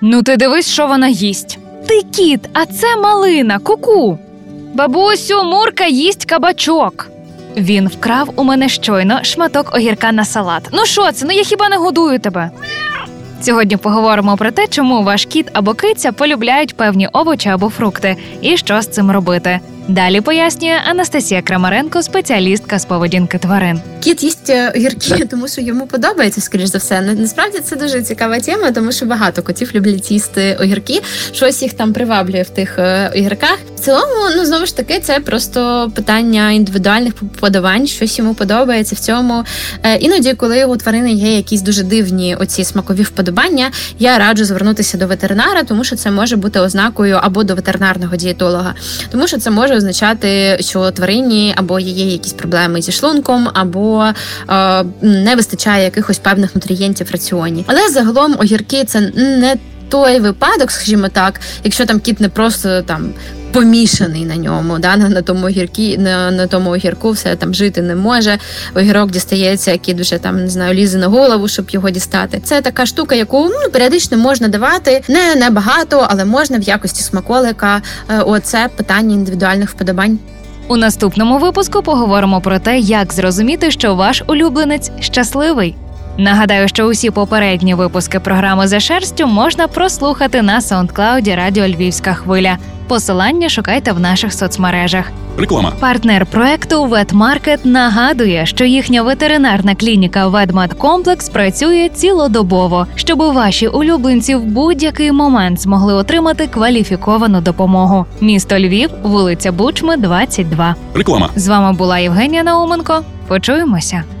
Ну ти дивись, що вона їсть. Ти кіт, а це малина, ку-ку. Бабусю, Мурка їсть кабачок. Він вкрав у мене щойно шматок огірка на салат. Ну що це, ну я хіба не годую тебе? Сьогодні поговоримо про те, чому ваш кіт або киця полюбляють певні овочі або фрукти і що з цим робити. Далі пояснює Анастасія Крамаренко, спеціалістка з поведінки тварин. Кіт їсть огірки, тому що йому подобається, скоріш за все. Насправді це дуже цікава тема, тому що багато котів люблять їсти огірки, щось їх там приваблює в тих огірках. В цілому, знову ж таки, це просто питання індивідуальних подавань, щось йому подобається в цьому. Іноді, коли у тварини є якісь дуже дивні оці смакові вподобання, я раджу звернутися до ветеринара, тому що це може бути ознакою або до ветеринарного дієтолога, тому що це може означати, що тварині або є якісь проблеми зі шлунком, або не вистачає якихось певних нутрієнтів в раціоні. Але загалом огірки – це не той випадок, скажімо так, якщо там кіт не просто там помішаний на ньому, да, на тому огірку все там жити не може, огірок дістається, кіт вже там, не знаю, лізе на голову, щоб його дістати. Це така штука, яку періодично можна давати, не багато, але можна в якості смаколика. Оце питання індивідуальних вподобань. У наступному випуску поговоримо про те, як зрозуміти, що ваш улюбленець щасливий. Нагадаю, що усі попередні випуски програми «За шерстю» можна прослухати на саундклауді «Радіо Львівська хвиля». Посилання шукайте в наших соцмережах. Реклама. Партнер проекту «Ветмаркет» нагадує, що їхня ветеринарна клініка «Ветмедкомплекс» працює цілодобово, щоб ваші улюбленці в будь-який момент змогли отримати кваліфіковану допомогу. Місто Львів, вулиця Бучми, 22. Реклама. З вами була Євгенія Науменко. Почуємося.